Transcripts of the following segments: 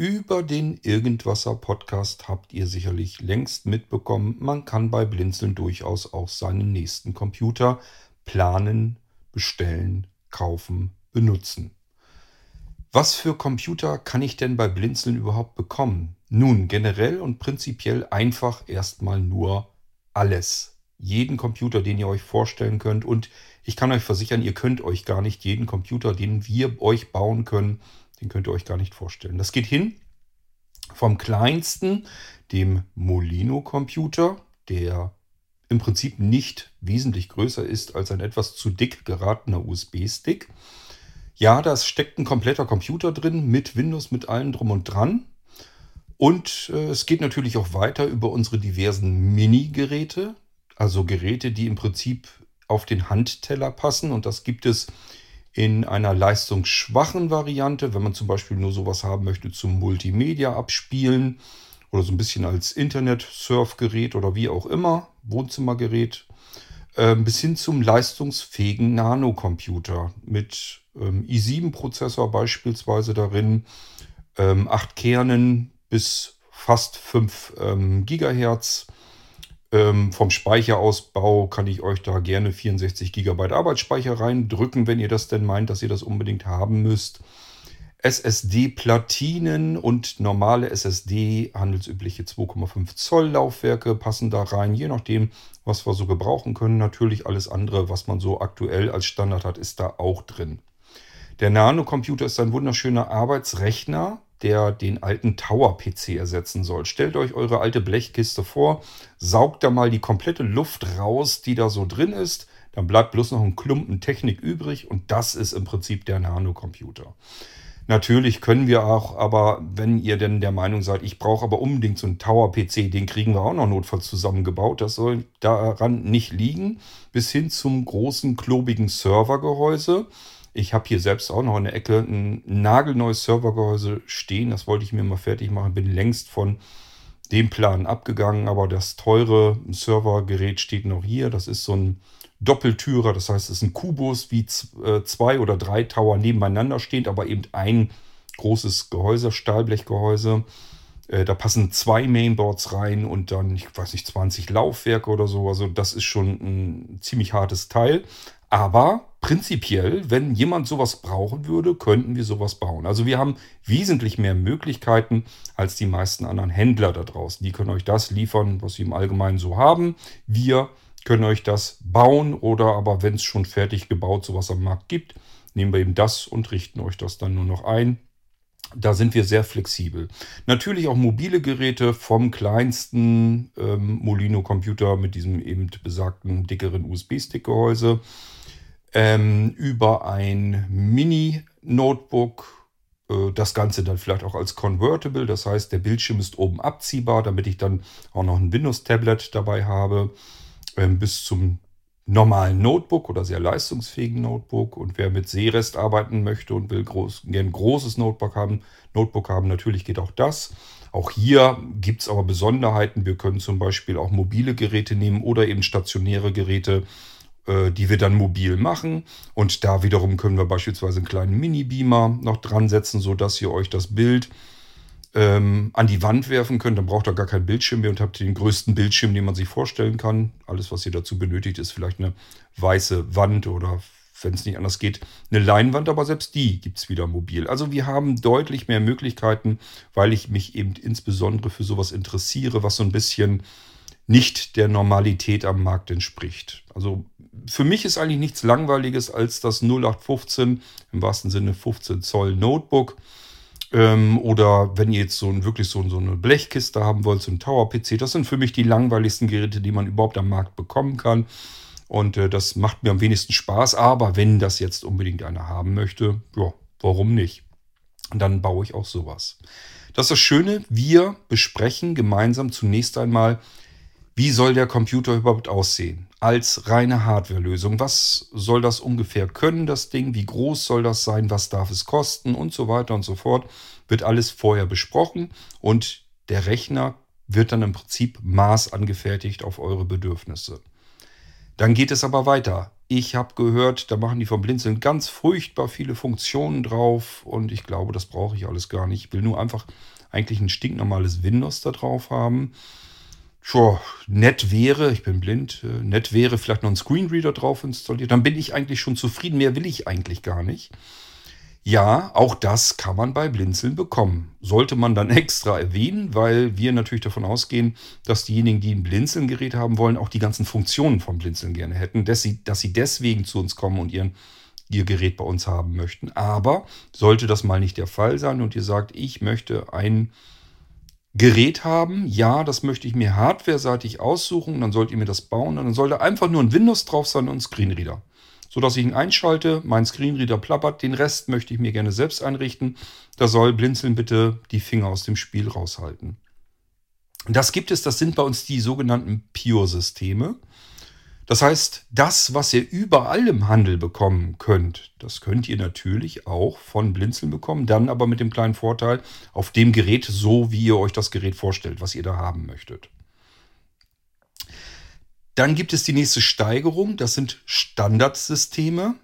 Über den Irgendwasser-Podcast habt ihr sicherlich längst mitbekommen, man kann bei Blinzeln durchaus auch seinen nächsten Computer planen, bestellen, kaufen, benutzen. Was für Computer kann ich denn bei Blinzeln überhaupt bekommen? Nun, generell und prinzipiell einfach erstmal nur alles. Jeden Computer, den ihr euch vorstellen könnt. Und ich kann euch versichern, ihr könnt euch gar nicht jeden Computer, den wir euch bauen können, den könnt ihr euch gar nicht vorstellen. Das geht hin vom kleinsten, dem Molino-Computer, der im Prinzip nicht wesentlich größer ist als ein etwas zu dick geratener USB-Stick. Ja, da steckt ein kompletter Computer drin, mit Windows, mit allem drum und dran. Und es geht natürlich auch weiter über unsere diversen Mini-Geräte. Also Geräte, die im Prinzip auf den Handteller passen. Und das gibt es in einer leistungsschwachen Variante, wenn man zum Beispiel nur sowas haben möchte zum Multimedia abspielen oder so ein bisschen als Internet-Surfgerät oder wie auch immer, Wohnzimmergerät, bis hin zum leistungsfähigen Nanocomputer mit i7-Prozessor beispielsweise darin, 8 Kernen bis fast 5 Gigahertz. Vom Speicherausbau kann ich euch da gerne 64 GB Arbeitsspeicher reindrücken, wenn ihr das denn meint, dass ihr das unbedingt haben müsst. SSD-Platinen und normale SSD, handelsübliche 2,5 Zoll Laufwerke passen da rein, je nachdem, was wir so gebrauchen können. Natürlich alles andere, was man so aktuell als Standard hat, ist da auch drin. Der Nanocomputer ist ein wunderschöner Arbeitsrechner, der den alten Tower-PC ersetzen soll. Stellt euch eure alte Blechkiste vor, saugt da mal die komplette Luft raus, die da so drin ist, dann bleibt bloß noch ein Klumpen Technik übrig und das ist im Prinzip der Nanocomputer. Natürlich können wir auch, aber wenn ihr denn der Meinung seid, ich brauche aber unbedingt so einen Tower-PC, den kriegen wir auch noch notfalls zusammengebaut, das soll daran nicht liegen, bis hin zum großen, klobigen Servergehäuse. Ich habe hier selbst auch noch in der Ecke ein nagelneues Servergehäuse stehen. Das wollte ich mir mal fertig machen. Bin längst von dem Plan abgegangen. Aber das teure Servergerät steht noch hier. Das ist so ein Doppeltürer. Das heißt, es ist ein Kubus, wie 2 oder 3 Tower nebeneinander stehend, aber eben ein großes Gehäuse, Stahlblechgehäuse. Da passen 2 Mainboards rein und dann, ich weiß nicht, 20 Laufwerke oder so. Also das ist schon ein ziemlich hartes Teil. Aber prinzipiell, wenn jemand sowas brauchen würde, könnten wir sowas bauen. Also wir haben wesentlich mehr Möglichkeiten als die meisten anderen Händler da draußen. Die können euch das liefern, was sie im Allgemeinen so haben. Wir können euch das bauen oder aber wenn es schon fertig gebaut sowas am Markt gibt, nehmen wir eben das und richten euch das dann nur noch ein. Da sind wir sehr flexibel. Natürlich auch mobile Geräte vom kleinsten Molino-Computer mit diesem eben besagten dickeren USB-Stick-Gehäuse über ein Mini-Notebook. Das Ganze dann vielleicht auch als Convertible. Das heißt, der Bildschirm ist oben abziehbar, damit ich dann auch noch ein Windows-Tablet dabei habe. Bis zum normalen Notebook oder sehr leistungsfähigen Notebook. Und wer mit Seerest arbeiten möchte und will gern ein großes Notebook haben, natürlich geht auch das. Auch hier gibt es aber Besonderheiten. Wir können zum Beispiel auch mobile Geräte nehmen oder eben stationäre Geräte, die wir dann mobil machen. Und da wiederum können wir beispielsweise einen kleinen Mini-Beamer noch dran setzen, sodass ihr euch das Bild an die Wand werfen könnt, dann braucht ihr gar keinen Bildschirm mehr und habt den größten Bildschirm, den man sich vorstellen kann. Alles, was ihr dazu benötigt, ist vielleicht eine weiße Wand oder, wenn es nicht anders geht, eine Leinwand, aber selbst die gibt es wieder mobil. Also wir haben deutlich mehr Möglichkeiten, weil ich mich eben insbesondere für sowas interessiere, was so ein bisschen nicht der Normalität am Markt entspricht. Also für mich ist eigentlich nichts Langweiliges als das 0815, im wahrsten Sinne 15 Zoll Notebook. Oder wenn ihr jetzt so eine Blechkiste haben wollt, so ein Tower-PC, das sind für mich die langweiligsten Geräte, die man überhaupt am Markt bekommen kann. Und das macht mir am wenigsten Spaß. Aber wenn das jetzt unbedingt einer haben möchte, ja, warum nicht? Und dann baue ich auch sowas. Das ist das Schöne. Wir besprechen gemeinsam zunächst einmal, wie soll der Computer überhaupt aussehen? Als reine Hardware-Lösung. Was soll das ungefähr können, das Ding? Wie groß soll das sein? Was darf es kosten? Und so weiter und so fort. Wird alles vorher besprochen und der Rechner wird dann im Prinzip maßangefertigt auf eure Bedürfnisse. Dann geht es aber weiter. Ich habe gehört, da machen die von Blinzeln ganz furchtbar viele Funktionen drauf und ich glaube, das brauche ich alles gar nicht. Ich will nur einfach eigentlich ein stinknormales Windows da drauf haben. Tja, nett wäre, ich bin blind, nett wäre vielleicht noch ein Screenreader drauf installiert. Dann bin ich eigentlich schon zufrieden, mehr will ich eigentlich gar nicht. Ja, auch das kann man bei Blinzeln bekommen. Sollte man dann extra erwähnen, weil wir natürlich davon ausgehen, dass diejenigen, die ein Blinzeln-Gerät haben wollen, auch die ganzen Funktionen von Blinzeln gerne hätten, dass sie deswegen zu uns kommen und ihr Gerät bei uns haben möchten. Aber sollte das mal nicht der Fall sein und ihr sagt, ich möchte ein Gerät haben, ja, das möchte ich mir hardwareseitig aussuchen, dann sollt ihr mir das bauen und dann sollte einfach nur ein Windows drauf sein und ein Screenreader. Sodass ich ihn einschalte, mein Screenreader plappert, den Rest möchte ich mir gerne selbst einrichten. Da soll Blinzeln bitte die Finger aus dem Spiel raushalten. Das gibt es, das sind bei uns die sogenannten Pure-Systeme. Das heißt, das, was ihr überall im Handel bekommen könnt, das könnt ihr natürlich auch von Blinzeln bekommen, dann aber mit dem kleinen Vorteil auf dem Gerät, so wie ihr euch das Gerät vorstellt, was ihr da haben möchtet. Dann gibt es die nächste Steigerung, das sind Standardsysteme.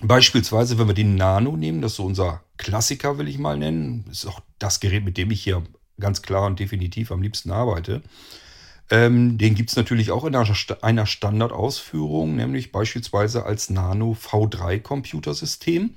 Beispielsweise, wenn wir den Nano nehmen, das ist so unser Klassiker, will ich mal nennen. Das ist auch das Gerät, mit dem ich hier ganz klar und definitiv am liebsten arbeite. Den gibt es natürlich auch in einer Standardausführung, nämlich beispielsweise als Nano V3-Computersystem.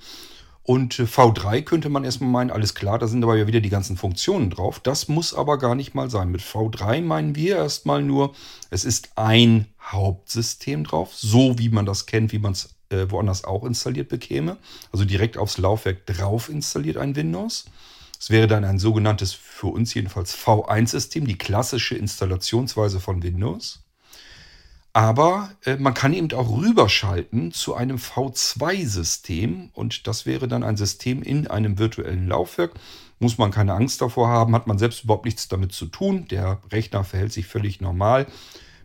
Und V3 könnte man erstmal meinen, alles klar, da sind aber ja wieder die ganzen Funktionen drauf. Das muss aber gar nicht mal sein. Mit V3 meinen wir erstmal nur, es ist ein Hauptsystem drauf, so wie man das kennt, wie man es woanders auch installiert bekäme. Also direkt aufs Laufwerk drauf installiert ein Windows. Es wäre dann ein sogenanntes, für uns jedenfalls, V1-System, die klassische Installationsweise von Windows. Aber man kann eben auch rüberschalten zu einem V2-System und das wäre dann ein System in einem virtuellen Laufwerk. Muss man keine Angst davor haben, hat man selbst überhaupt nichts damit zu tun. Der Rechner verhält sich völlig normal.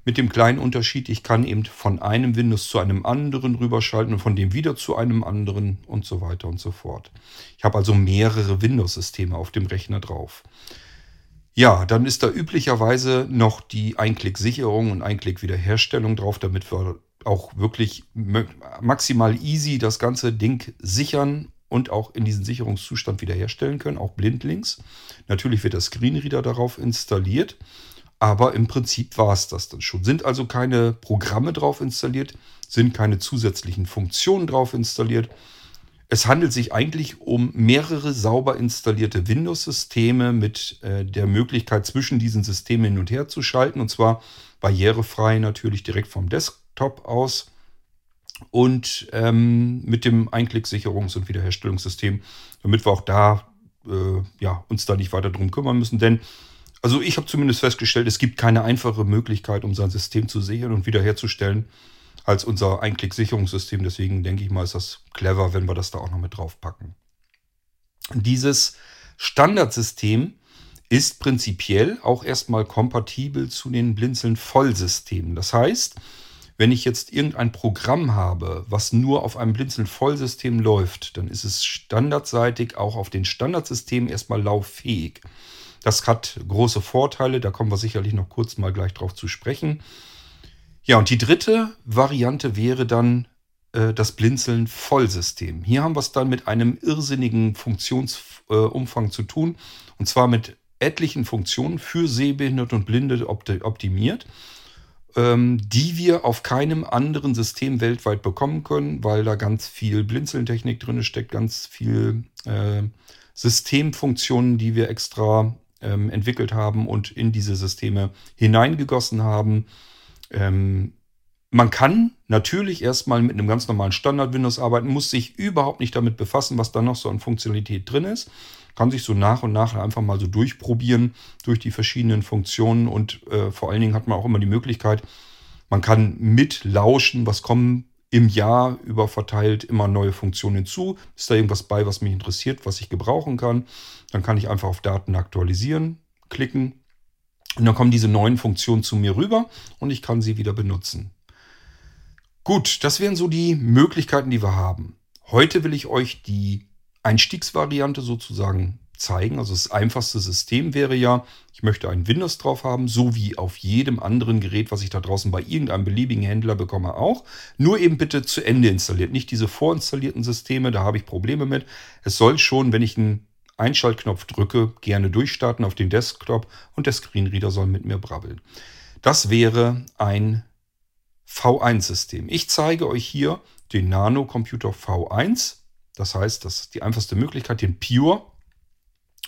Mit dem kleinen Unterschied, ich kann eben von einem Windows zu einem anderen rüberschalten und von dem wieder zu einem anderen und so weiter und so fort. Ich habe also mehrere Windows-Systeme auf dem Rechner drauf. Ja, dann ist da üblicherweise noch die Einklick-Sicherung und Einklick-Wiederherstellung drauf, damit wir auch wirklich maximal easy das ganze Ding sichern und auch in diesen Sicherungszustand wiederherstellen können, auch blindlings. Natürlich wird der Screenreader darauf installiert, aber im Prinzip war es das dann schon. Sind also keine Programme drauf installiert, sind keine zusätzlichen Funktionen drauf installiert. Es handelt sich eigentlich um mehrere sauber installierte Windows-Systeme mit der Möglichkeit, zwischen diesen Systemen hin und her zu schalten. Und zwar barrierefrei natürlich direkt vom Desktop aus und mit dem Einklick-Sicherungs- und Wiederherstellungssystem, damit wir auch da uns da nicht weiter drum kümmern müssen. Denn, also ich habe zumindest festgestellt, es gibt keine einfache Möglichkeit, um sein System zu sichern und wiederherzustellen, als unser Einklick-Sicherungssystem. Deswegen denke ich mal, ist das clever, wenn wir das da auch noch mit drauf packen. Dieses Standardsystem ist prinzipiell auch erstmal kompatibel zu den Blinzeln-Vollsystemen. Das heißt, wenn ich jetzt irgendein Programm habe, was nur auf einem Blinzeln-Vollsystem läuft, dann ist es standardseitig auch auf den Standardsystemen erstmal lauffähig. Das hat große Vorteile, da kommen wir sicherlich noch kurz mal gleich drauf zu sprechen. Ja, und die dritte Variante wäre dann das Blinzeln-Vollsystem. Hier haben wir es dann mit einem irrsinnigen Funktionsumfang zu tun. Und zwar mit etlichen Funktionen für Sehbehinderte und Blinde optimiert, die wir auf keinem anderen System weltweit bekommen können, weil da ganz viel Blinzeln-Technik drin steckt, ganz viel Systemfunktionen, die wir extra entwickelt haben und in diese Systeme hineingegossen haben. Man kann natürlich erstmal mit einem ganz normalen Standard-Windows arbeiten, muss sich überhaupt nicht damit befassen, was da noch so an Funktionalität drin ist. Kann sich so nach und nach einfach mal so durchprobieren durch die verschiedenen Funktionen und vor allen Dingen hat man auch immer die Möglichkeit, man kann mitlauschen, was kommen im Jahr über verteilt immer neue Funktionen hinzu. Ist da irgendwas bei, was mich interessiert, was ich gebrauchen kann? Dann kann ich einfach auf Daten aktualisieren, klicken. Und dann kommen diese neuen Funktionen zu mir rüber und ich kann sie wieder benutzen. Gut, das wären so die Möglichkeiten, die wir haben. Heute will ich euch die Einstiegsvariante sozusagen zeigen. Also das einfachste System wäre ja, ich möchte ein Windows drauf haben, so wie auf jedem anderen Gerät, was ich da draußen bei irgendeinem beliebigen Händler bekomme auch. Nur eben bitte zu Ende installiert. Nicht diese vorinstallierten Systeme, da habe ich Probleme mit. Es soll schon, wenn ich einen Einschaltknopf drücke, gerne durchstarten auf den Desktop und der Screenreader soll mit mir brabbeln. Das wäre ein V1-System. Ich zeige euch hier den Nanocomputer V1. Das heißt, das ist die einfachste Möglichkeit, den Pure.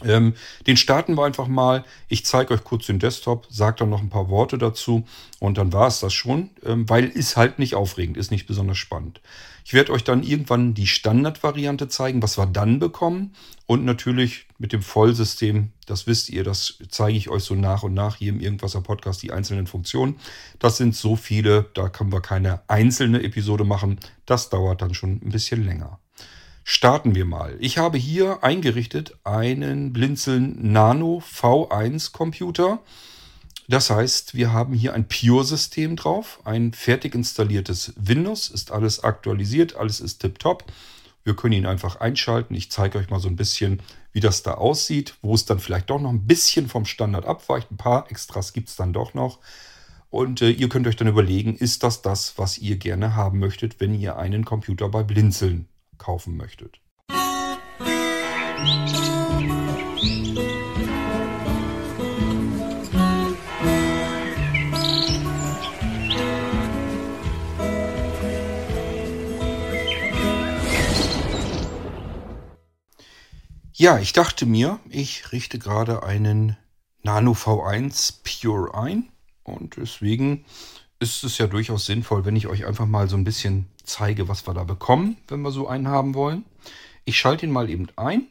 Den starten wir einfach mal. Ich zeige euch kurz den Desktop, sage dann noch ein paar Worte dazu und dann war es das schon, weil ist halt nicht aufregend, ist nicht besonders spannend. Ich werde euch dann irgendwann die Standardvariante zeigen, was wir dann bekommen und natürlich mit dem Vollsystem, das wisst ihr, das zeige ich euch so nach und nach hier im Irgendwasser Podcast, die einzelnen Funktionen. Das sind so viele, da können wir keine einzelne Episode machen, das dauert dann schon ein bisschen länger. Starten wir mal. Ich habe hier eingerichtet einen Blinzeln Nano V1 Computer. Das heißt, wir haben hier ein Pure-System drauf. Ein fertig installiertes Windows. Ist alles aktualisiert, alles ist tipptopp. Wir können ihn einfach einschalten. Ich zeige euch mal so ein bisschen, wie das da aussieht. Wo es dann vielleicht doch noch ein bisschen vom Standard abweicht. Ein paar Extras gibt es dann doch noch. Und ihr könnt euch dann überlegen, ist das das, was ihr gerne haben möchtet, wenn ihr einen Computer bei Blinzeln kaufen möchtet. Ja, ich dachte mir, ich richte gerade einen Nano V1 Pure ein und deswegen ist es ja durchaus sinnvoll, wenn ich euch einfach mal so ein bisschen zeige, was wir da bekommen, wenn wir so einen haben wollen. Ich schalte ihn mal eben ein.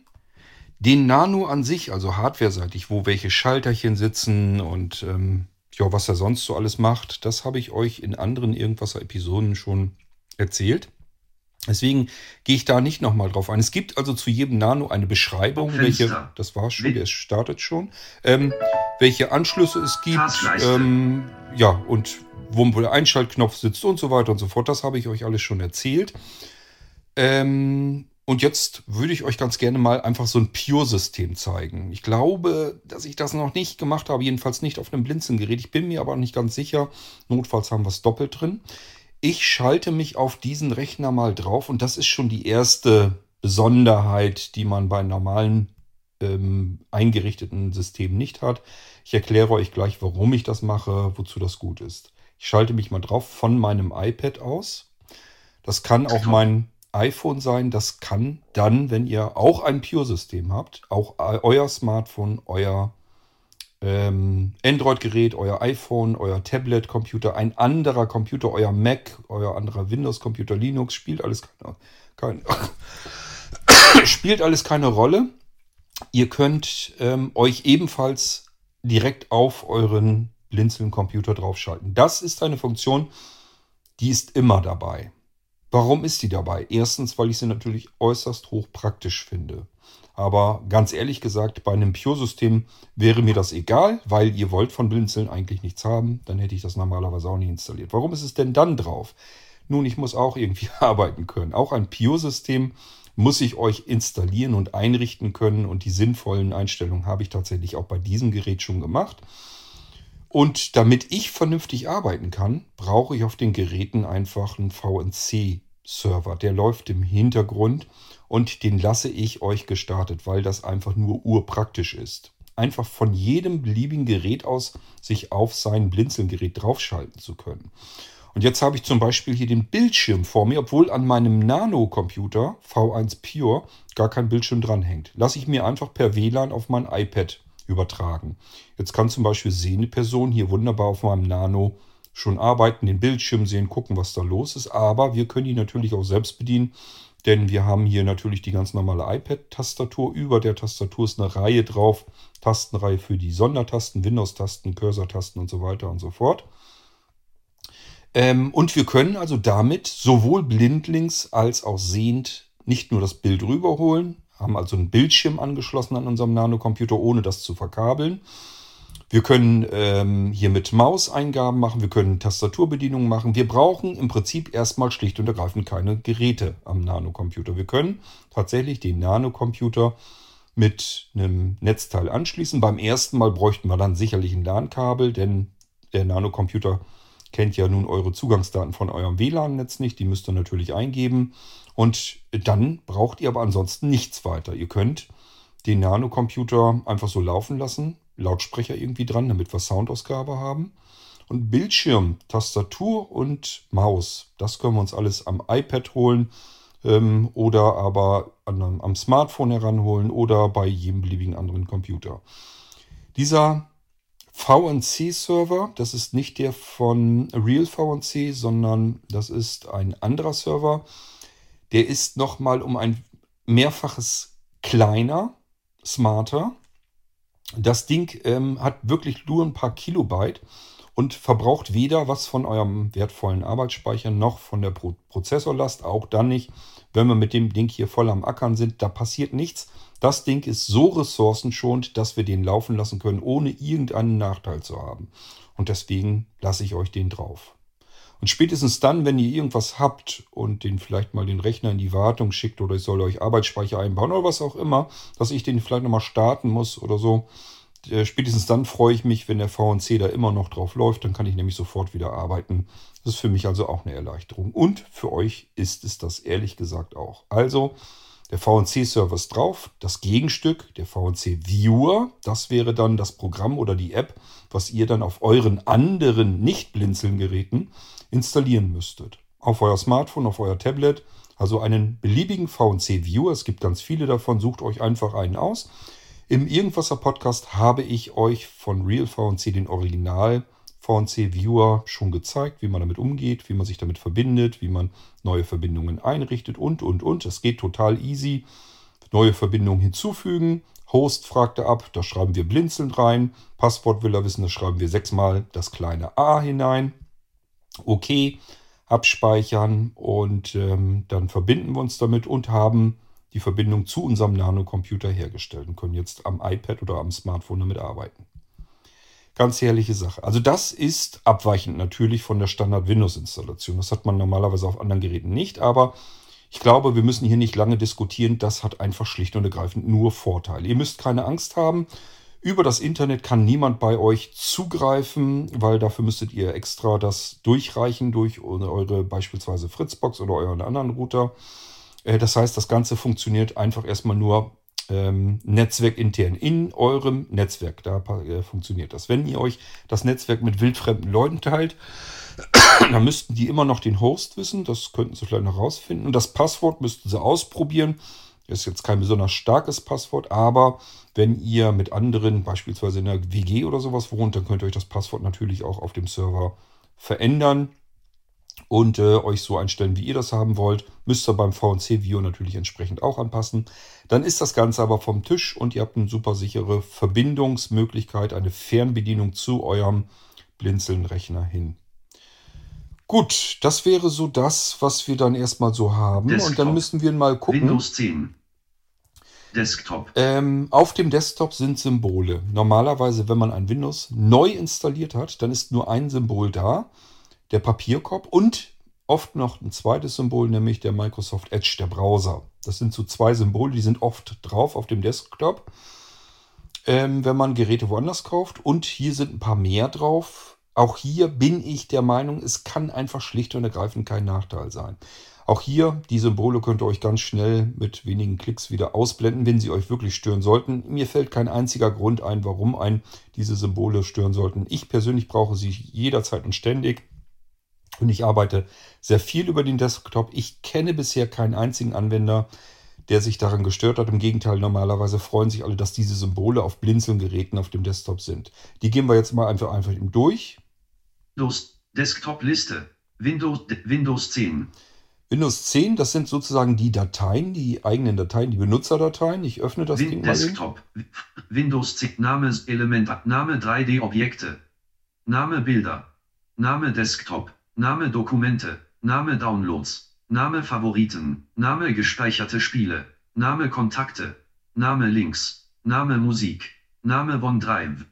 Den Nano an sich, also hardwareseitig, wo welche Schalterchen sitzen und ja, was er sonst so alles macht, das habe ich euch in anderen Irgendwasser-Episoden schon erzählt. Deswegen gehe ich da nicht nochmal drauf ein. Es gibt also zu jedem Nano eine Beschreibung, welche, das war schon, der startet schon, welche Anschlüsse es gibt, ja, und wo der Einschaltknopf sitzt und so weiter und so fort. Das habe ich euch alles schon erzählt. Und jetzt würde ich euch ganz gerne mal einfach so ein Pure-System zeigen. Ich glaube, dass ich das noch nicht gemacht habe, jedenfalls nicht auf einem Blinzeln-Gerät. Ich bin mir aber nicht ganz sicher. Notfalls haben wir es doppelt drin. Ich schalte mich auf diesen Rechner mal drauf und das ist schon die erste Besonderheit, die man bei normalen eingerichteten Systemen nicht hat. Ich erkläre euch gleich, warum ich das mache, wozu das gut ist. Ich schalte mich mal drauf von meinem iPad aus. Das kann auch mein iPhone sein. Das kann dann, wenn ihr auch ein Pure-System habt, auch euer Smartphone, euer Android-Gerät, euer iPhone, euer Tablet-Computer, ein anderer Computer, euer Mac, euer anderer Windows-Computer, Linux, spielt alles keine Rolle. Ihr könnt euch ebenfalls direkt auf euren Blinzeln-Computer draufschalten. Das ist eine Funktion, die ist immer dabei. Warum ist die dabei? Erstens, weil ich sie natürlich äußerst hochpraktisch finde. Aber ganz ehrlich gesagt, bei einem Pure-System wäre mir das egal, weil ihr wollt von Blinzeln eigentlich nichts haben. Dann hätte ich das normalerweise auch nicht installiert. Warum ist es denn dann drauf? Nun, ich muss auch irgendwie arbeiten können. Auch ein Pure-System muss ich euch installieren und einrichten können. Und die sinnvollen Einstellungen habe ich tatsächlich auch bei diesem Gerät schon gemacht. Und damit ich vernünftig arbeiten kann, brauche ich auf den Geräten einfach einen VNC-Server. Der läuft im Hintergrund und den lasse ich euch gestartet, weil das einfach nur urpraktisch ist. Einfach von jedem beliebigen Gerät aus sich auf sein Blinzeln-Gerät draufschalten zu können. Und jetzt habe ich zum Beispiel hier den Bildschirm vor mir, obwohl an meinem Nano-Computer V1 Pure gar kein Bildschirm dranhängt. Lasse ich mir einfach per WLAN auf mein iPad übertragen. Jetzt kann zum Beispiel sehende Personen hier wunderbar auf meinem Nano schon arbeiten, den Bildschirm sehen, gucken, was da los ist. Aber wir können die natürlich auch selbst bedienen, denn wir haben hier natürlich die ganz normale iPad-Tastatur. Über der Tastatur ist eine Reihe drauf, Tastenreihe für die Sondertasten, Windows-Tasten, Cursor-Tasten und so weiter und so fort. Und wir können also damit sowohl blindlings als auch sehend nicht nur das Bild rüberholen, haben also einen Bildschirm angeschlossen an unserem Nanocomputer, ohne das zu verkabeln. Wir können hier mit Mauseingaben machen, wir können Tastaturbedienungen machen. Wir brauchen im Prinzip erstmal schlicht und ergreifend keine Geräte am Nanocomputer. Wir können tatsächlich den Nanocomputer mit einem Netzteil anschließen. Beim ersten Mal bräuchten wir dann sicherlich ein LAN-Kabel, denn der Nanocomputer kennt ja nun eure Zugangsdaten von eurem WLAN-Netz nicht. Die müsst ihr natürlich eingeben. Und dann braucht ihr aber ansonsten nichts weiter. Ihr könnt den Nanocomputer einfach so laufen lassen, Lautsprecher irgendwie dran, damit wir Soundausgabe haben. Und Bildschirm, Tastatur und Maus, das können wir uns alles am iPad holen oder aber am Smartphone heranholen oder bei jedem beliebigen anderen Computer. Dieser VNC-Server, das ist nicht der von Real VNC, sondern das ist ein anderer Server. Der ist nochmal um ein Mehrfaches kleiner, smarter. Das Ding hat wirklich nur ein paar Kilobyte und verbraucht weder was von eurem wertvollen Arbeitsspeicher noch von der Prozessorlast. Auch dann nicht, wenn wir mit dem Ding hier voll am Ackern sind. Da passiert nichts. Das Ding ist so ressourcenschonend, dass wir den laufen lassen können, ohne irgendeinen Nachteil zu haben. Und deswegen lasse ich euch den drauf. Und spätestens dann, wenn ihr irgendwas habt und den vielleicht mal den Rechner in die Wartung schickt oder ich soll euch Arbeitsspeicher einbauen oder was auch immer, dass ich den vielleicht nochmal starten muss oder so, spätestens dann freue ich mich, wenn der VNC da immer noch drauf läuft, dann kann ich nämlich sofort wieder arbeiten. Das ist für mich also auch eine Erleichterung. Und für euch ist es das ehrlich gesagt auch. Also, der VNC-Server ist drauf, das Gegenstück, der VNC-Viewer, das wäre dann das Programm oder die App, was ihr dann auf euren anderen Nicht-Blinzeln-Geräten installieren müsstet. Auf euer Smartphone, auf euer Tablet, also einen beliebigen VNC-Viewer, es gibt ganz viele davon, sucht euch einfach einen aus. Im Irgendwasser-Podcast habe ich euch von Real VNC den Original-VNC-Viewer schon gezeigt, wie man damit umgeht, wie man sich damit verbindet, wie man neue Verbindungen einrichtet und. Das geht total easy. Neue Verbindungen hinzufügen. Host fragt er ab, da schreiben wir Blinzeln rein. Passwort will er wissen, da schreiben wir 6-mal das kleine A hinein. Okay, abspeichern und dann verbinden wir uns damit und haben die Verbindung zu unserem Nanocomputer hergestellt und können jetzt am iPad oder am Smartphone damit arbeiten. Ganz herrliche Sache. Also das ist abweichend natürlich von der Standard-Windows-Installation. Das hat man normalerweise auf anderen Geräten nicht, aber ich glaube, wir müssen hier nicht lange diskutieren. Das hat einfach schlicht und ergreifend nur Vorteile. Ihr müsst keine Angst haben. Über das Internet kann niemand bei euch zugreifen, weil dafür müsstet ihr extra das durchreichen durch eure beispielsweise Fritzbox oder euren anderen Router. Das heißt, das Ganze funktioniert einfach erstmal nur netzwerkintern in eurem Netzwerk. Da funktioniert das. Wenn ihr euch das Netzwerk mit wildfremden Leuten teilt, dann müssten die immer noch den Host wissen. Das könnten sie vielleicht noch rausfinden. Und das Passwort müssten sie ausprobieren. Das ist jetzt kein besonders starkes Passwort, aber wenn ihr mit anderen, beispielsweise in einer WG oder sowas wohnt, dann könnt ihr euch das Passwort natürlich auch auf dem Server verändern und euch so einstellen, wie ihr das haben wollt. Müsst ihr beim VNC-Viewer natürlich entsprechend auch anpassen. Dann ist das Ganze aber vom Tisch und ihr habt eine super sichere Verbindungsmöglichkeit, eine Fernbedienung zu eurem Blinzeln-Rechner hin. Gut, das wäre so das, was wir dann erstmal so haben. Desktop. Und dann müssen wir mal gucken. Windows 10. Desktop. Auf dem Desktop sind Symbole. Normalerweise, wenn man ein Windows neu installiert hat, dann ist nur ein Symbol da. Der Papierkorb und oft noch ein zweites Symbol, nämlich der Microsoft Edge, der Browser. Das sind so zwei Symbole, die sind oft drauf auf dem Desktop, wenn man Geräte woanders kauft. Und hier sind ein paar mehr drauf. Auch hier bin ich der Meinung, es kann einfach schlicht und ergreifend kein Nachteil sein. Auch hier, die Symbole könnt ihr euch ganz schnell mit wenigen Klicks wieder ausblenden, wenn sie euch wirklich stören sollten. Mir fällt kein einziger Grund ein, warum einen diese Symbole stören sollten. Ich persönlich brauche sie jederzeit und ständig. Und ich arbeite sehr viel über den Desktop. Ich kenne bisher keinen einzigen Anwender, der sich daran gestört hat. Im Gegenteil, normalerweise freuen sich alle, dass diese Symbole auf Blinzeln-Geräten auf dem Desktop sind. Die gehen wir jetzt mal einfach eben durch. Desktop-Liste. Windows 10. Windows 10, das sind sozusagen die Dateien, die eigenen Dateien, die Benutzerdateien. Ich öffne das Ding mal. Desktop. Windows 10. Namenselement. Name 3D-Objekte. Name Bilder. Name Desktop. Name Dokumente, Name Downloads, Name Favoriten, Name gespeicherte Spiele, Name Kontakte, Name Links, Name Musik, Name OneDrive,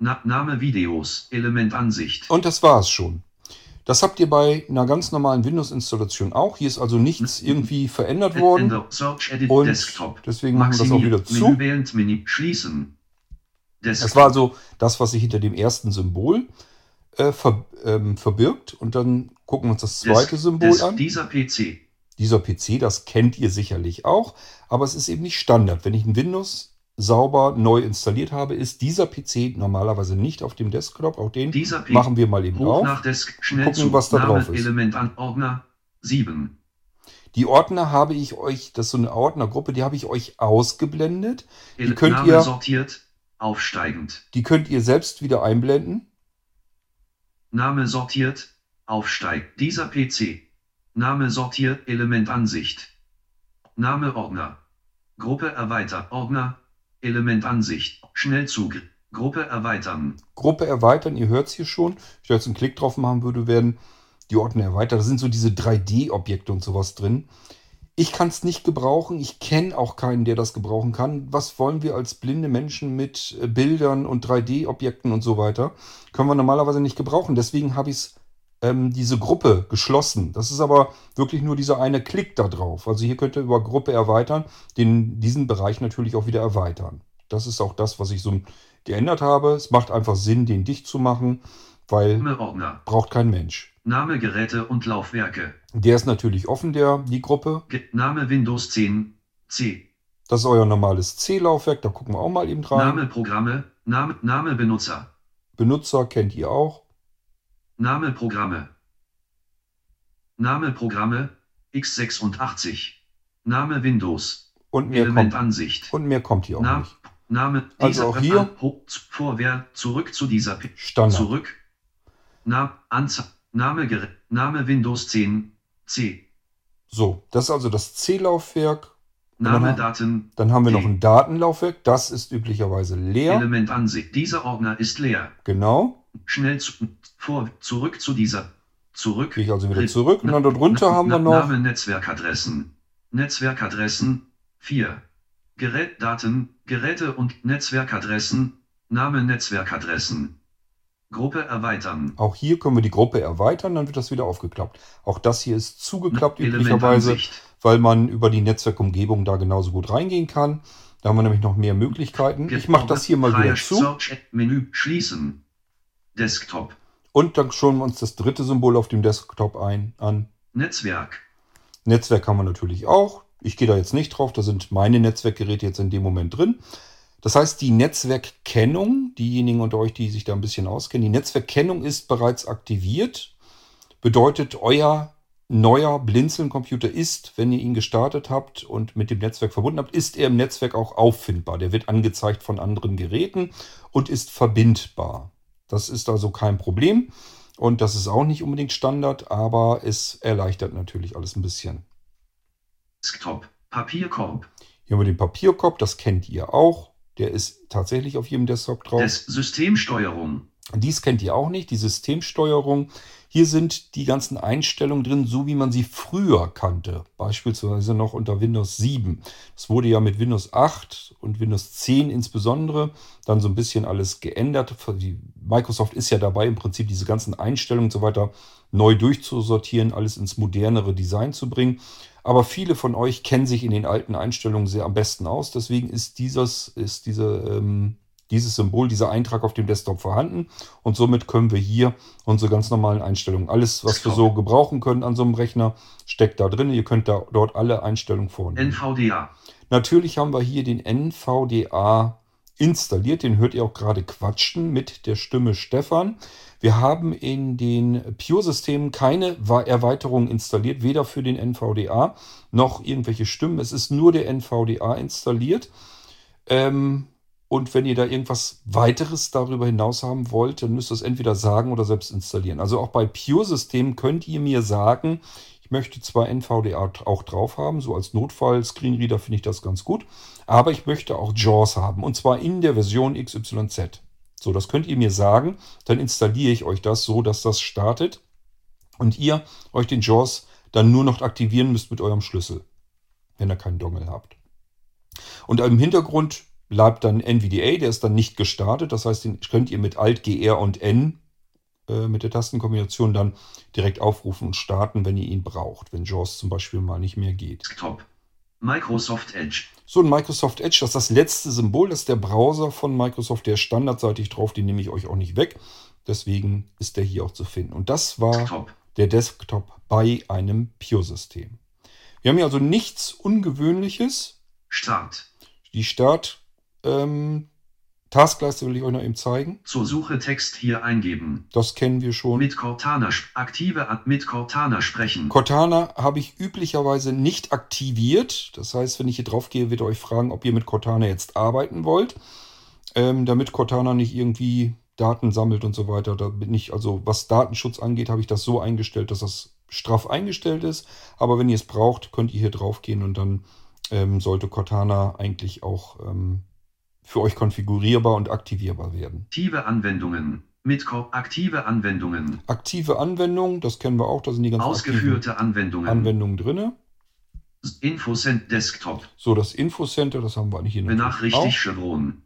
Name Videos, Elementansicht. Und das war's schon. Das habt ihr bei einer ganz normalen Windows-Installation auch. Hier ist also nichts irgendwie verändert worden. Und deswegen machen wir das auch wieder zu. Das war also das, was sich hinter dem ersten Symbol verbirgt. Und dann gucken wir uns das zweite Symbol an. Dieser PC, das kennt ihr sicherlich auch. Aber es ist eben nicht Standard. Wenn ich ein Windows sauber neu installiert habe, ist dieser PC normalerweise nicht auf dem Desktop. Auch den machen wir mal eben auf und gucken, was da drauf ist. Element an Ordner 7. Die Ordner habe ich euch, das ist so eine Ordnergruppe, die habe ich euch ausgeblendet. Die könnt ihr sortiert, aufsteigend. Die könnt ihr selbst wieder einblenden. Name sortiert, aufsteigend. Dieser PC. Name sortiert, Elementansicht. Name Ordner. Gruppe erweitert, Ordner. Elementansicht, Schnellzug, Gruppe erweitern. Gruppe erweitern, ihr hört es hier schon. Wenn ich da jetzt einen Klick drauf machen würde, werden die Ordner erweitert. Da sind so diese 3D-Objekte und sowas drin. Ich kann es nicht gebrauchen. Ich kenne auch keinen, der das gebrauchen kann. Was wollen wir als blinde Menschen mit Bildern und 3D-Objekten und so weiter? Können wir normalerweise nicht gebrauchen. Deswegen habe ich diese Gruppe geschlossen. Das ist aber wirklich nur dieser eine Klick da drauf. Also hier könnt ihr über Gruppe erweitern, diesen Bereich natürlich auch wieder erweitern. Das ist auch das, was ich so geändert habe. Es macht einfach Sinn, den dicht zu machen, weil braucht kein Mensch. Name Geräte und Laufwerke. Der ist natürlich offen, die Gruppe. Name Windows 10 C. Das ist euer normales C-Laufwerk, da gucken wir auch mal eben dran. Name Programme, Name Benutzer. Benutzer kennt ihr auch. Name Programme x86. Name Windows. Und mehr Elementansicht. Und mehr kommt hier auch nicht. Also auch hier. Vorwärts, zurück zu dieser Standard. Zurück. Name Windows 10 C. So, das ist also das C-Laufwerk. Name Daten. Dann haben wir noch ein Datenlaufwerk. Das ist üblicherweise leer. Elementansicht. Dieser Ordner ist leer. Genau. Schnell zurück zu dieser. Zurück. Gehe ich also wieder zurück. Und dann darunter haben wir noch. Name Netzwerkadressen. Netzwerkadressen 4. Gerätdaten, Geräte und Netzwerkadressen. Name Netzwerkadressen. Gruppe erweitern. Auch hier können wir die Gruppe erweitern, dann wird das wieder aufgeklappt. Auch das hier ist zugeklappt üblicherweise, weil man über die Netzwerkumgebung da genauso gut reingehen kann. Da haben wir nämlich noch mehr Möglichkeiten. Ich mache das hier mal wieder zu. Menü schließen. Desktop. Und dann schauen wir uns das dritte Symbol auf dem Desktop an. Netzwerk. Netzwerk haben wir natürlich auch. Ich gehe da jetzt nicht drauf, da sind meine Netzwerkgeräte jetzt in dem Moment drin. Das heißt, die Netzwerkkennung, diejenigen unter euch, die sich da ein bisschen auskennen, die Netzwerkkennung ist bereits aktiviert. Bedeutet, euer neuer Blinzeln-Computer ist, wenn ihr ihn gestartet habt und mit dem Netzwerk verbunden habt, ist er im Netzwerk auch auffindbar. Der wird angezeigt von anderen Geräten und ist verbindbar. Das ist also kein Problem und das ist auch nicht unbedingt Standard, aber es erleichtert natürlich alles ein bisschen. Desktop, Papierkorb. Hier haben wir den Papierkorb, das kennt ihr auch. Der ist tatsächlich auf jedem Desktop drauf. Systemsteuerung. Dies kennt ihr auch nicht, die Systemsteuerung. Hier sind die ganzen Einstellungen drin, so wie man sie früher kannte. Beispielsweise noch unter Windows 7. Das wurde ja mit Windows 8 und Windows 10 insbesondere dann so ein bisschen alles geändert. Microsoft ist ja dabei, im Prinzip diese ganzen Einstellungen und so weiter neu durchzusortieren, alles ins modernere Design zu bringen. Aber viele von euch kennen sich in den alten Einstellungen sehr am besten aus. Deswegen ist dieses Symbol, dieser Eintrag auf dem Desktop vorhanden und somit können wir hier unsere ganz normalen Einstellungen, alles, was wir so gebrauchen können an so einem Rechner, steckt da drin. Ihr könnt da dort alle Einstellungen vornehmen. NVDA. Natürlich haben wir hier den NVDA installiert. Den hört ihr auch gerade quatschen mit der Stimme Stefan. Wir haben in den Pure-Systemen keine Erweiterung installiert, weder für den NVDA noch irgendwelche Stimmen. Es ist nur der NVDA installiert. Und wenn ihr da irgendwas weiteres darüber hinaus haben wollt, dann müsst ihr es entweder sagen oder selbst installieren. Also auch bei Pure-Systemen könnt ihr mir sagen, ich möchte zwar NVDA auch drauf haben, so als Notfall-Screenreader finde ich das ganz gut, aber ich möchte auch JAWS haben und zwar in der Version XYZ. So, das könnt ihr mir sagen, dann installiere ich euch das so, dass das startet und ihr euch den JAWS dann nur noch aktivieren müsst mit eurem Schlüssel, wenn ihr keinen Dongle habt. Und im Hintergrund bleibt dann NVDA, der ist dann nicht gestartet. Das heißt, den könnt ihr mit Alt, GR und N mit der Tastenkombination dann direkt aufrufen und starten, wenn ihr ihn braucht, wenn JAWS zum Beispiel mal nicht mehr geht. Top. Microsoft Edge. So, ein Microsoft Edge, das ist das letzte Symbol, das ist der Browser von Microsoft, der ist standardseitig drauf, den nehme ich euch auch nicht weg. Deswegen ist der hier auch zu finden. Und das war Desktop. Der Desktop bei einem Pure-System. Wir haben hier also nichts Ungewöhnliches. Start. Die Start-Taskleiste will ich euch noch eben zeigen. Zur Suche Text hier eingeben. Das kennen wir schon. Mit Cortana sprechen. Cortana habe ich üblicherweise nicht aktiviert. Das heißt, wenn ich hier drauf gehe, wird er euch fragen, ob ihr mit Cortana jetzt arbeiten wollt. Damit Cortana nicht irgendwie Daten sammelt und so weiter. Damit nicht, also was Datenschutz angeht, habe ich das so eingestellt, dass das straff eingestellt ist. Aber wenn ihr es braucht, könnt ihr hier drauf gehen und dann sollte Cortana eigentlich auch für euch konfigurierbar und aktivierbar werden. Aktive Anwendungen. Aktive Anwendungen. Aktive Anwendungen, das kennen wir auch. Da sind die ganzen ausgeführte Anwendungen drin. Infocenter Desktop. So, das Infocenter, das haben wir hier noch. Benachrichtig-Chevron.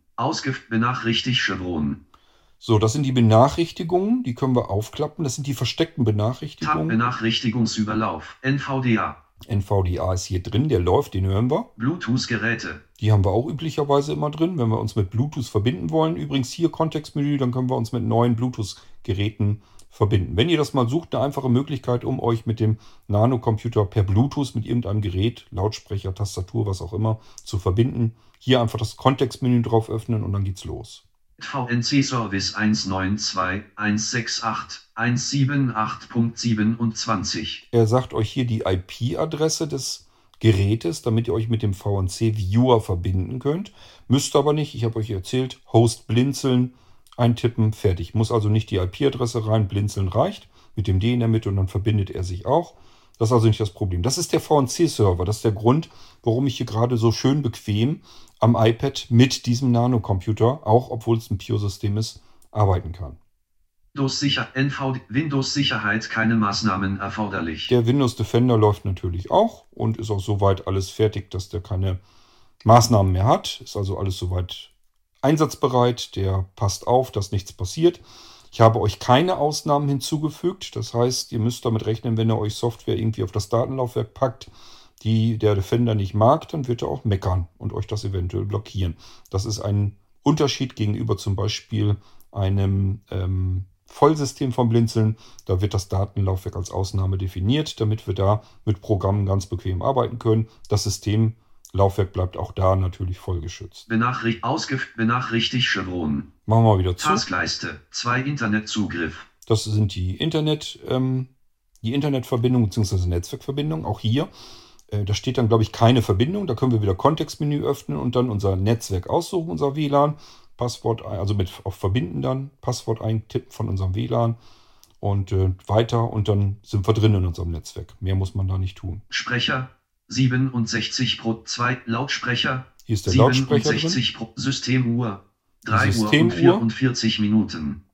So, das sind die Benachrichtigungen, die können wir aufklappen. Das sind die versteckten Benachrichtigungen. Benachrichtigungsüberlauf, NVDA. NVDA ist hier drin, der läuft, den hören wir. Bluetooth-Geräte. Die haben wir auch üblicherweise immer drin, wenn wir uns mit Bluetooth verbinden wollen. Übrigens hier Kontextmenü, dann können wir uns mit neuen Bluetooth-Geräten verbinden. Wenn ihr das mal sucht, eine einfache Möglichkeit, um euch mit dem Nanocomputer per Bluetooth mit irgendeinem Gerät, Lautsprecher, Tastatur, was auch immer, zu verbinden. Hier einfach das Kontextmenü drauf öffnen und dann geht's los. VNC Service 192.168.178.27. Er sagt euch hier die IP-Adresse des Gerätes, damit ihr euch mit dem VNC-Viewer verbinden könnt. Müsst aber nicht, ich habe euch erzählt, Host Blinzeln, eintippen, fertig. Muss also nicht die IP-Adresse rein, Blinzeln reicht, mit dem D in der Mitte und dann verbindet er sich auch. Das ist also nicht das Problem. Das ist der VNC-Server. Das ist der Grund, warum ich hier gerade so schön bequem am iPad mit diesem Nanocomputer, auch obwohl es ein Pure-System ist, arbeiten kann. Windows-Sicherheit, keine Maßnahmen erforderlich. Der Windows Defender läuft natürlich auch und ist auch soweit alles fertig, dass der keine Maßnahmen mehr hat. Ist also alles soweit einsatzbereit. Der passt auf, dass nichts passiert. Ich habe euch keine Ausnahmen hinzugefügt. Das heißt, ihr müsst damit rechnen, wenn ihr euch Software irgendwie auf das Datenlaufwerk packt, die der Defender nicht mag, dann wird er auch meckern und euch das eventuell blockieren. Das ist ein Unterschied gegenüber zum Beispiel einem Vollsystem von Blinzeln. Da wird das Datenlaufwerk als Ausnahme definiert, damit wir da mit Programmen ganz bequem arbeiten können. Das Systemlaufwerk bleibt auch da natürlich voll geschützt. Benachrichtigt Chevron. Machen wir wieder zu. Taskleiste, 2 Internetzugriff. Das sind die Internetverbindung bzw. Netzwerkverbindung. Auch hier, da steht dann, glaube ich, keine Verbindung. Da können wir wieder Kontextmenü öffnen und dann unser Netzwerk aussuchen, unser WLAN. Passwort, also mit auf Verbinden dann, Passwort eintippen von unserem WLAN und weiter. Und dann sind wir drin in unserem Netzwerk. Mehr muss man da nicht tun. Sprecher 67.2 Lautsprecher. Hier ist der Lautsprecher drin. Systemuhr. 3:44 Uhr und 44 Minuten.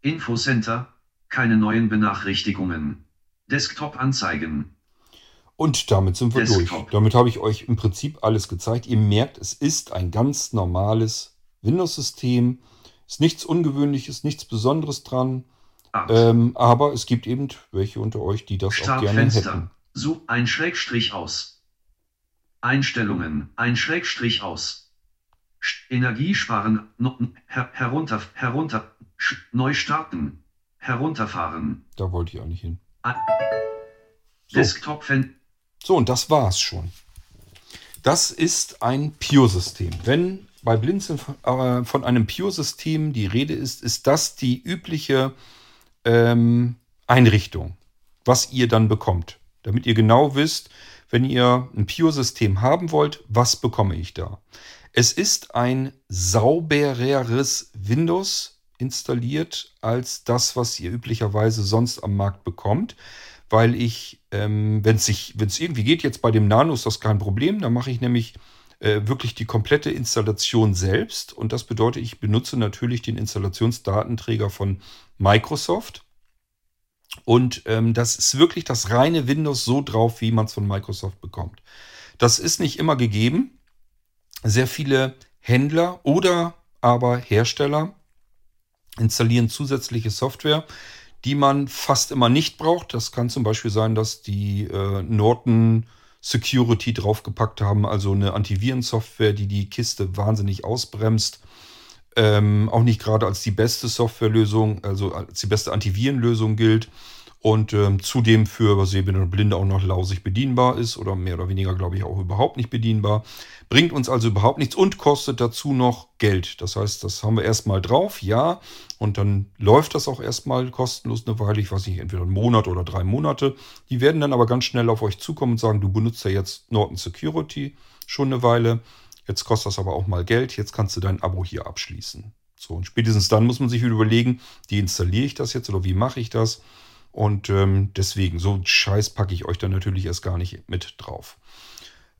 Infocenter, keine neuen Benachrichtigungen. Desktop anzeigen. Und damit sind wir durch. Damit habe ich euch im Prinzip alles gezeigt. Ihr merkt, es ist ein ganz normales Windows-System. Ist nichts Ungewöhnliches, nichts Besonderes dran. Aber es gibt eben welche unter euch, die das auch gerne hätten. Such ein Schrägstrich aus. Einstellungen, ein Schrägstrich aus. Energiesparen, neu starten, herunterfahren. Da wollte ich auch nicht hin. So. Desktop-Fan. So, und das war's schon. Das ist ein Pure-System. Wenn bei Blinzeln von einem Pure-System die Rede ist, ist das die übliche Einrichtung, was ihr dann bekommt. Damit ihr genau wisst, wenn ihr ein Pure-System haben wollt, was bekomme ich da? Es ist ein saubereres Windows installiert als das, was ihr üblicherweise sonst am Markt bekommt, weil ich, wenn es irgendwie geht, jetzt bei dem Nano ist das kein Problem, da mache ich nämlich wirklich die komplette Installation selbst und das bedeutet, ich benutze natürlich den Installationsdatenträger von Microsoft und das ist wirklich das reine Windows so drauf, wie man es von Microsoft bekommt. Das ist nicht immer gegeben. Sehr viele Händler oder aber Hersteller installieren zusätzliche Software, die man fast immer nicht braucht. Das kann zum Beispiel sein, dass die Norton Security draufgepackt haben, also eine Antivirensoftware, die die Kiste wahnsinnig ausbremst. Auch nicht gerade als die beste Softwarelösung, also als die beste Antivirenlösung gilt. Und zudem für Sehbehinderte und Blinde auch noch lausig bedienbar ist oder mehr oder weniger, glaube ich, auch überhaupt nicht bedienbar. Bringt uns also überhaupt nichts und kostet dazu noch Geld. Das heißt, das haben wir erstmal drauf, ja. Und dann läuft das auch erstmal kostenlos eine Weile, ich weiß nicht, entweder einen Monat oder 3 Monate. Die werden dann aber ganz schnell auf euch zukommen und sagen, du benutzt ja jetzt Norton Security schon eine Weile. Jetzt kostet das aber auch mal Geld, jetzt kannst du dein Abo hier abschließen. So, und spätestens dann muss man sich wieder überlegen, deinstalliere ich das jetzt oder wie mache ich das? Und deswegen, so einen Scheiß packe ich euch dann natürlich erst gar nicht mit drauf.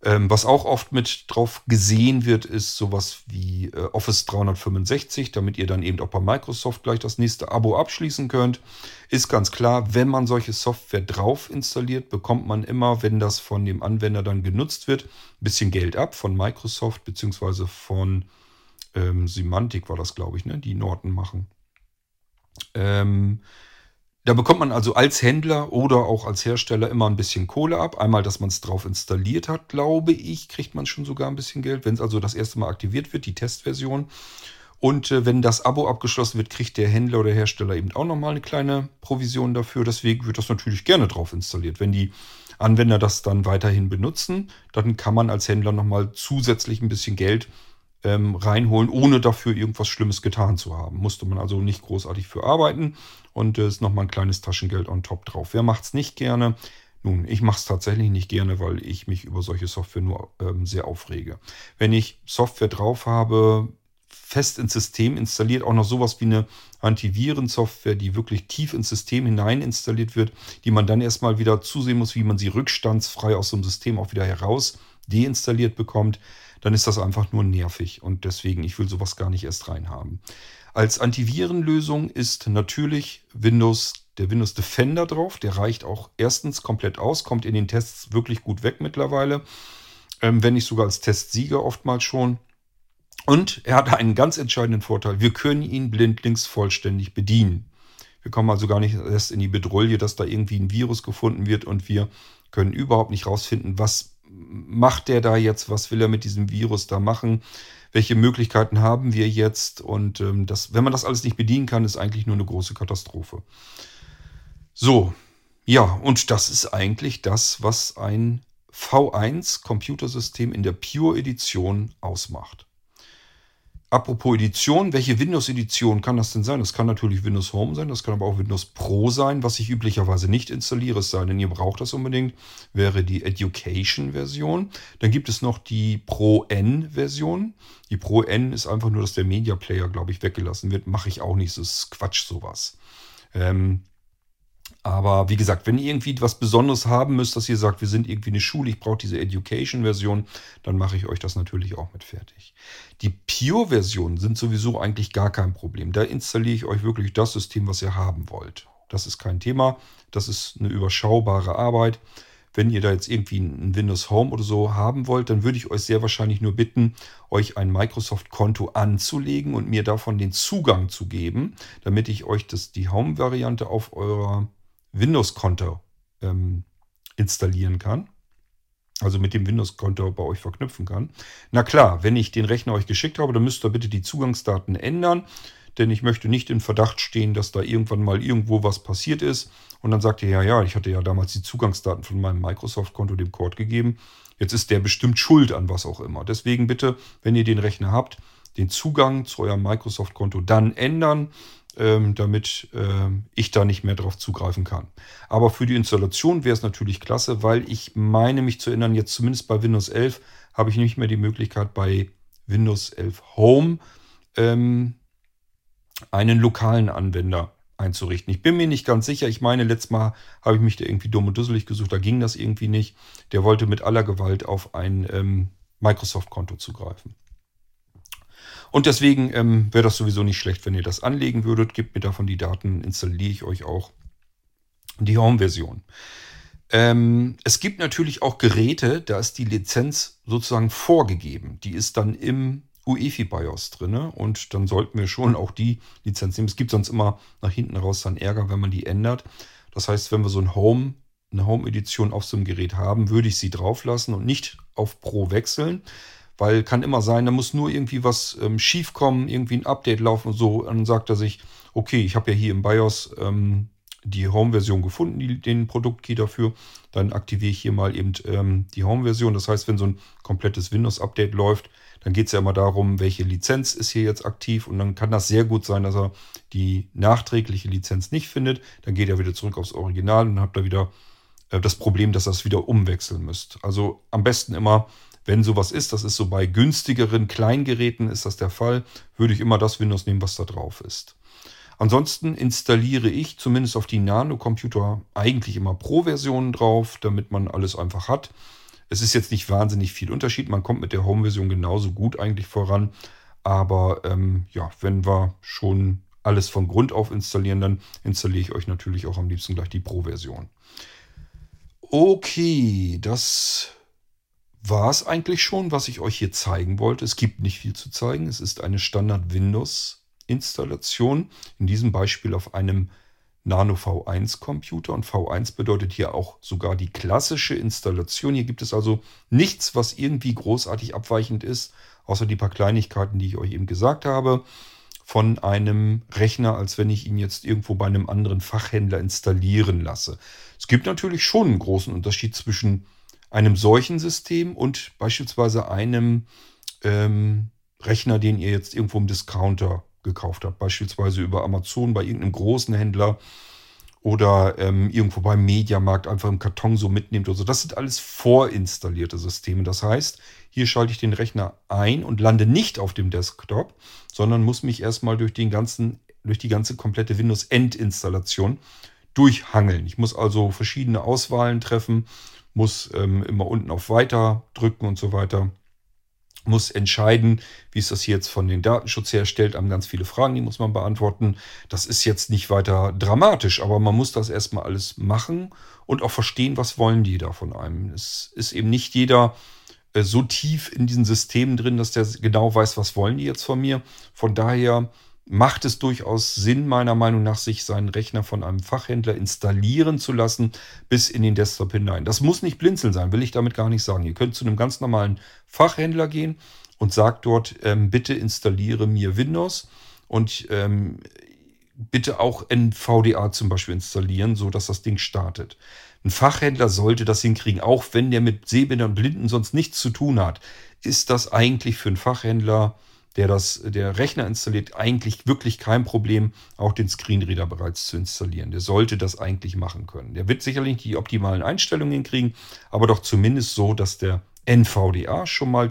Was auch oft mit drauf gesehen wird, ist sowas wie Office 365, damit ihr dann eben auch bei Microsoft gleich das nächste Abo abschließen könnt. Ist ganz klar, wenn man solche Software drauf installiert, bekommt man immer, wenn das von dem Anwender dann genutzt wird, ein bisschen Geld ab von Microsoft bzw. von Symantec war das, glaube ich, ne? Die Norton machen. Da bekommt man also als Händler oder auch als Hersteller immer ein bisschen Kohle ab. Einmal, dass man es drauf installiert hat, glaube ich, kriegt man schon sogar ein bisschen Geld. Wenn es also das erste Mal aktiviert wird, die Testversion. Und wenn das Abo abgeschlossen wird, kriegt der Händler oder Hersteller eben auch nochmal eine kleine Provision dafür. Deswegen wird das natürlich gerne drauf installiert. Wenn die Anwender das dann weiterhin benutzen, dann kann man als Händler nochmal zusätzlich ein bisschen Geld reinholen, ohne dafür irgendwas Schlimmes getan zu haben. Musste man also nicht großartig für arbeiten und ist nochmal ein kleines Taschengeld on top drauf. Wer macht es nicht gerne? Nun, ich mache es tatsächlich nicht gerne, weil ich mich über solche Software nur sehr aufrege. Wenn ich Software drauf habe, fest ins System installiert, auch noch sowas wie eine Antivirensoftware, die wirklich tief ins System hinein installiert wird, die man dann erstmal wieder zusehen muss, wie man sie rückstandsfrei aus dem System auch wieder heraus deinstalliert bekommt, dann ist das einfach nur nervig und deswegen, ich will sowas gar nicht erst reinhaben. Als Antivirenlösung ist natürlich der Windows Defender drauf. Der reicht auch erstens komplett aus, kommt in den Tests wirklich gut weg mittlerweile, wenn nicht sogar als Testsieger oftmals schon. Und er hat einen ganz entscheidenden Vorteil, wir können ihn blindlings vollständig bedienen. Wir kommen also gar nicht erst in die Bedrohung, dass da irgendwie ein Virus gefunden wird und wir können überhaupt nicht rausfinden, was macht der da jetzt? Was will er mit diesem Virus da machen? Welche Möglichkeiten haben wir jetzt? Und wenn man das alles nicht bedienen kann, ist eigentlich nur eine große Katastrophe. So, ja, und das ist eigentlich das, was ein V1-Computersystem in der Pure-Edition ausmacht. Apropos Edition, welche Windows-Edition kann das denn sein? Das kann natürlich Windows Home sein, das kann aber auch Windows Pro sein, was ich üblicherweise nicht installiere, es sei denn, ihr braucht das unbedingt, wäre die Education-Version. Dann gibt es noch die Pro-N-Version. Die Pro-N ist einfach nur, dass der Media-Player, glaube ich, weggelassen wird. Mache ich auch nicht, das ist Quatsch, sowas. Aber wie gesagt, wenn ihr irgendwie was Besonderes haben müsst, dass ihr sagt, wir sind irgendwie eine Schule, ich brauche diese Education-Version, dann mache ich euch das natürlich auch mit fertig. Die Pure-Versionen sind sowieso eigentlich gar kein Problem. Da installiere ich euch wirklich das System, was ihr haben wollt. Das ist kein Thema, das ist eine überschaubare Arbeit. Wenn ihr da jetzt irgendwie ein Windows Home oder so haben wollt, dann würde ich euch sehr wahrscheinlich nur bitten, euch ein Microsoft-Konto anzulegen und mir davon den Zugang zu geben, damit ich euch die Home-Variante auf eurer Windows-Konto installieren kann. Also mit dem Windows-Konto bei euch verknüpfen kann. Na klar, wenn ich den Rechner euch geschickt habe, dann müsst ihr bitte die Zugangsdaten ändern, denn ich möchte nicht im Verdacht stehen, dass da irgendwann mal irgendwo was passiert ist. Und dann sagt ihr, ja, ich hatte ja damals die Zugangsdaten von meinem Microsoft-Konto dem Cord gegeben. Jetzt ist der bestimmt schuld an was auch immer. Deswegen bitte, wenn ihr den Rechner habt, den Zugang zu eurem Microsoft-Konto dann ändern, damit ich da nicht mehr drauf zugreifen kann. Aber für die Installation wäre es natürlich klasse, weil ich meine mich zu erinnern, jetzt zumindest bei Windows 11 habe ich nicht mehr die Möglichkeit, bei Windows 11 Home einen lokalen Anwender einzurichten. Ich bin mir nicht ganz sicher. Ich meine, letztes Mal habe ich mich da irgendwie dumm und dusselig gesucht. Da ging das irgendwie nicht. Der wollte mit aller Gewalt auf ein Microsoft-Konto zugreifen. Und deswegen wäre das sowieso nicht schlecht, wenn ihr das anlegen würdet. Gebt mir davon die Daten, installiere ich euch auch die Home-Version. Es gibt natürlich auch Geräte, da ist die Lizenz sozusagen vorgegeben. Die ist dann im UEFI-BIOS drin. Und dann sollten wir schon auch die Lizenz nehmen. Es gibt sonst immer nach hinten raus dann Ärger, wenn man die ändert. Das heißt, wenn wir so ein eine Home-Edition auf so einem Gerät haben, würde ich sie drauf lassen und nicht auf Pro wechseln. Weil kann immer sein, da muss nur irgendwie was schief kommen, irgendwie ein Update laufen und so. Und dann sagt er sich, okay, ich habe ja hier im BIOS die Home-Version gefunden, den Produktkey dafür. Dann aktiviere ich hier mal eben die Home-Version. Das heißt, wenn so ein komplettes Windows-Update läuft, dann geht es ja immer darum, welche Lizenz ist hier jetzt aktiv. Und dann kann das sehr gut sein, dass er die nachträgliche Lizenz nicht findet. Dann geht er wieder zurück aufs Original und habt da wieder das Problem, dass ihr das wieder umwechseln müsst. Also am besten immer, wenn sowas ist, das ist so bei günstigeren Kleingeräten ist das der Fall, würde ich immer das Windows nehmen, was da drauf ist. Ansonsten installiere ich zumindest auf die Nanocomputer eigentlich immer Pro-Versionen drauf, damit man alles einfach hat. Es ist jetzt nicht wahnsinnig viel Unterschied, man kommt mit der Home-Version genauso gut eigentlich voran. Aber ja, wenn wir schon alles von Grund auf installieren, dann installiere ich euch natürlich auch am liebsten gleich die Pro-Version. Okay, das war es eigentlich schon, was ich euch hier zeigen wollte. Es gibt nicht viel zu zeigen. Es ist eine Standard-Windows-Installation. In diesem Beispiel auf einem Nano V1-Computer. Und V1 bedeutet hier auch sogar die klassische Installation. Hier gibt es also nichts, was irgendwie großartig abweichend ist, außer die paar Kleinigkeiten, die ich euch eben gesagt habe, von einem Rechner, als wenn ich ihn jetzt irgendwo bei einem anderen Fachhändler installieren lasse. Es gibt natürlich schon einen großen Unterschied zwischen einem solchen System und beispielsweise einem Rechner, den ihr jetzt irgendwo im Discounter gekauft habt. Beispielsweise über Amazon bei irgendeinem großen Händler oder irgendwo beim Mediamarkt einfach im Karton so mitnehmt oder so. Das sind alles vorinstallierte Systeme. Das heißt, hier schalte ich den Rechner ein und lande nicht auf dem Desktop, sondern muss mich erstmal durch die ganze komplette Windows-Endinstallation durchhangeln. Ich muss also verschiedene Auswahlen treffen, muss immer unten auf Weiter drücken und so weiter, muss entscheiden, wie ist das hier jetzt von den Datenschutz herstellt, haben ganz viele Fragen, die muss man beantworten. Das ist jetzt nicht weiter dramatisch, aber man muss das erstmal alles machen und auch verstehen, was wollen die da von einem. Es ist eben nicht jeder so tief in diesen Systemen drin, dass der genau weiß, was wollen die jetzt von mir. Von daher macht es durchaus Sinn, meiner Meinung nach, sich seinen Rechner von einem Fachhändler installieren zu lassen, bis in den Desktop hinein. Das muss nicht Blinzeln sein, will ich damit gar nicht sagen. Ihr könnt zu einem ganz normalen Fachhändler gehen und sagt dort, bitte installiere mir Windows und bitte auch NVDA zum Beispiel installieren, sodass das Ding startet. Ein Fachhändler sollte das hinkriegen, auch wenn der mit Sehbehindern und Blinden sonst nichts zu tun hat. Ist das eigentlich für einen Fachhändler, der Rechner installiert, eigentlich wirklich kein Problem, auch den Screenreader bereits zu installieren. Der sollte das eigentlich machen können. Der wird sicherlich die optimalen Einstellungen hinkriegen, aber doch zumindest so, dass der NVDA schon mal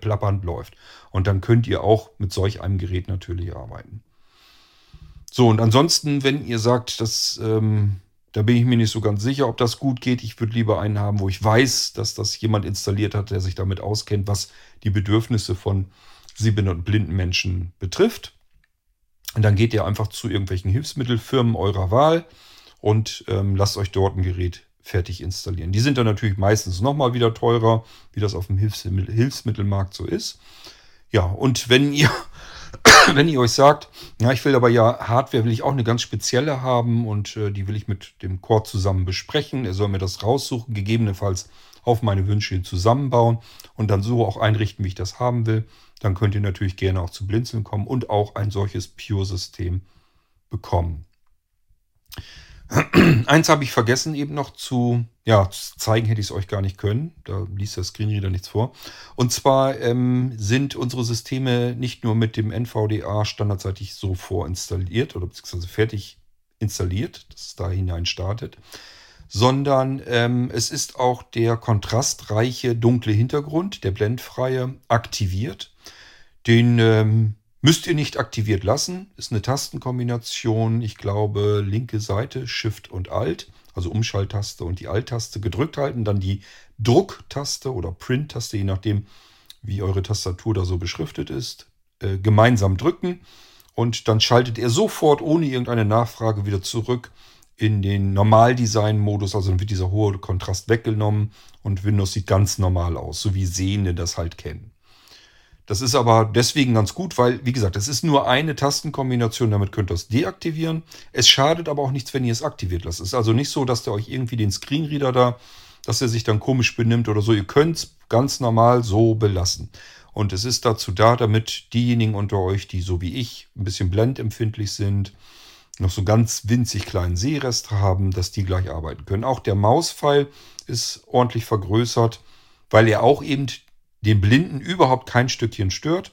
plappernd läuft. Und dann könnt ihr auch mit solch einem Gerät natürlich arbeiten. So, und ansonsten, wenn ihr sagt, da bin ich mir nicht so ganz sicher, ob das gut geht. Ich würde lieber einen haben, wo ich weiß, dass das jemand installiert hat, der sich damit auskennt, was die Bedürfnisse von sehbehinderten und blinden Menschen betrifft. Und dann geht ihr einfach zu irgendwelchen Hilfsmittelfirmen eurer Wahl und lasst euch dort ein Gerät fertig installieren. Die sind dann natürlich meistens nochmal wieder teurer, wie das auf dem Hilfsmittelmarkt so ist. Ja, und wenn ihr euch sagt, ja, ich will aber ja Hardware, will ich auch eine ganz spezielle haben und die will ich mit dem Cord zusammen besprechen. Er soll mir das raussuchen, gegebenenfalls auf meine Wünsche hin zusammenbauen und dann so auch einrichten, wie ich das haben will. Dann könnt ihr natürlich gerne auch zu Blinzeln kommen und auch ein solches Pure-System bekommen. Eins habe ich vergessen eben noch zu zeigen, hätte ich es euch gar nicht können. Da liest der Screenreader nichts vor. Und zwar sind unsere Systeme nicht nur mit dem NVDA standardseitig so vorinstalliert oder beziehungsweise fertig installiert, dass es da hinein startet, sondern es ist auch der kontrastreiche dunkle Hintergrund, der blendfreie, aktiviert. Den müsst ihr nicht aktiviert lassen. Ist eine Tastenkombination, ich glaube, linke Seite, Shift und Alt, also Umschalttaste und die Alt-Taste gedrückt halten, dann die Drucktaste oder Print-Taste, je nachdem, wie eure Tastatur da so beschriftet ist, gemeinsam drücken. Und dann schaltet ihr sofort ohne irgendeine Nachfrage wieder zurück in den Normal-Design-Modus, also dann wird dieser hohe Kontrast weggenommen und Windows sieht ganz normal aus, so wie Sehende das halt kennen. Das ist aber deswegen ganz gut, weil, wie gesagt, es ist nur eine Tastenkombination, damit könnt ihr es deaktivieren. Es schadet aber auch nichts, wenn ihr es aktiviert lasst. Es ist also nicht so, dass der euch irgendwie den Screenreader da, dass er sich dann komisch benimmt oder so. Ihr könnt es ganz normal so belassen. Und es ist dazu da, damit diejenigen unter euch, die so wie ich ein bisschen blendempfindlich sind, noch so ganz winzig kleinen Sehrest haben, dass die gleich arbeiten können. Auch der Mauspfeil ist ordentlich vergrößert, weil er auch eben den Blinden überhaupt kein Stückchen stört.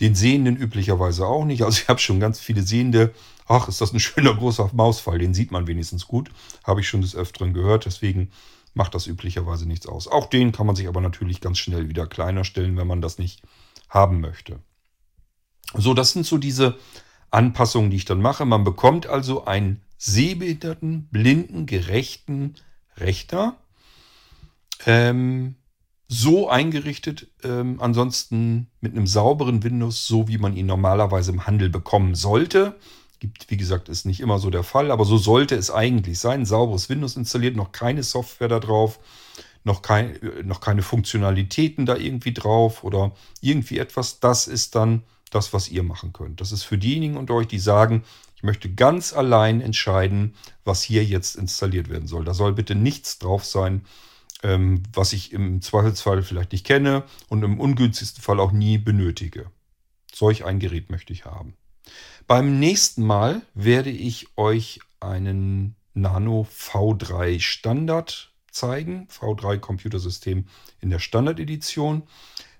Den Sehenden üblicherweise auch nicht. Also ich habe schon ganz viele Sehende. Ach, ist das ein schöner großer Mauspfeil, den sieht man wenigstens gut. Habe ich schon des Öfteren gehört, deswegen macht das üblicherweise nichts aus. Auch den kann man sich aber natürlich ganz schnell wieder kleiner stellen, wenn man das nicht haben möchte. So, das sind so diese Anpassungen, die ich dann mache. Man bekommt also einen sehbehinderten, blinden, gerechten Rechner. So eingerichtet, ansonsten mit einem sauberen Windows, so wie man ihn normalerweise im Handel bekommen sollte. Gibt, wie gesagt, ist nicht immer so der Fall, aber so sollte es eigentlich sein. Sauberes Windows installiert, noch keine Software da drauf, noch keine Funktionalitäten da irgendwie drauf oder irgendwie etwas. Das ist dann das, was ihr machen könnt. Das ist für diejenigen unter euch, die sagen, ich möchte ganz allein entscheiden, was hier jetzt installiert werden soll. Da soll bitte nichts drauf sein, was ich im Zweifelsfall vielleicht nicht kenne und im ungünstigsten Fall auch nie benötige. Solch ein Gerät möchte ich haben. Beim nächsten Mal werde ich euch einen Nano V3 Standard zeigen. V3 Computersystem in der Standardedition.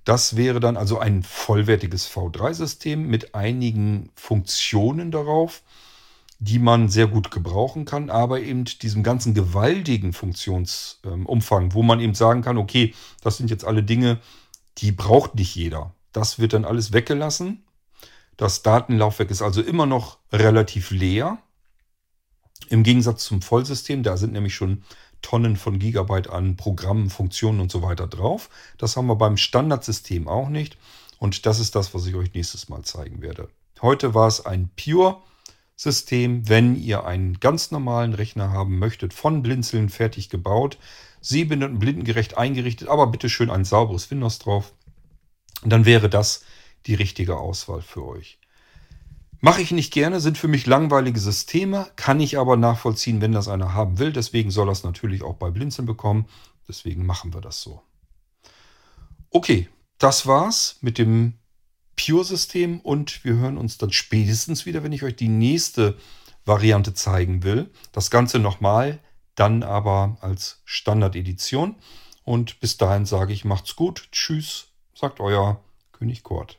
Das wäre dann also ein vollwertiges V3-System mit einigen Funktionen darauf, die man sehr gut gebrauchen kann, aber eben diesem ganzen gewaltigen Funktionsumfang, wo man eben sagen kann, okay, das sind jetzt alle Dinge, die braucht nicht jeder. Das wird dann alles weggelassen. Das Datenlaufwerk ist also immer noch relativ leer. Im Gegensatz zum Vollsystem, da sind nämlich schon Tonnen von Gigabyte an Programmen, Funktionen und so weiter drauf. Das haben wir beim Standardsystem auch nicht. Und das ist das, was ich euch nächstes Mal zeigen werde. Heute war es ein Pure-System. Wenn ihr einen ganz normalen Rechner haben möchtet, von Blinzeln fertig gebaut, sehbehinderten- und blindengerecht eingerichtet, aber bitte schön ein sauberes Windows drauf, dann wäre das die richtige Auswahl für euch. Mache ich nicht gerne, sind für mich langweilige Systeme, kann ich aber nachvollziehen, wenn das einer haben will. Deswegen soll das natürlich auch bei Blinzeln bekommen. Deswegen machen wir das so. Okay, das war's mit dem Pure-System und wir hören uns dann spätestens wieder, wenn ich euch die nächste Variante zeigen will. Das Ganze nochmal, dann aber als Standard-Edition. Und bis dahin sage ich, macht's gut. Tschüss, sagt euer König Kurt.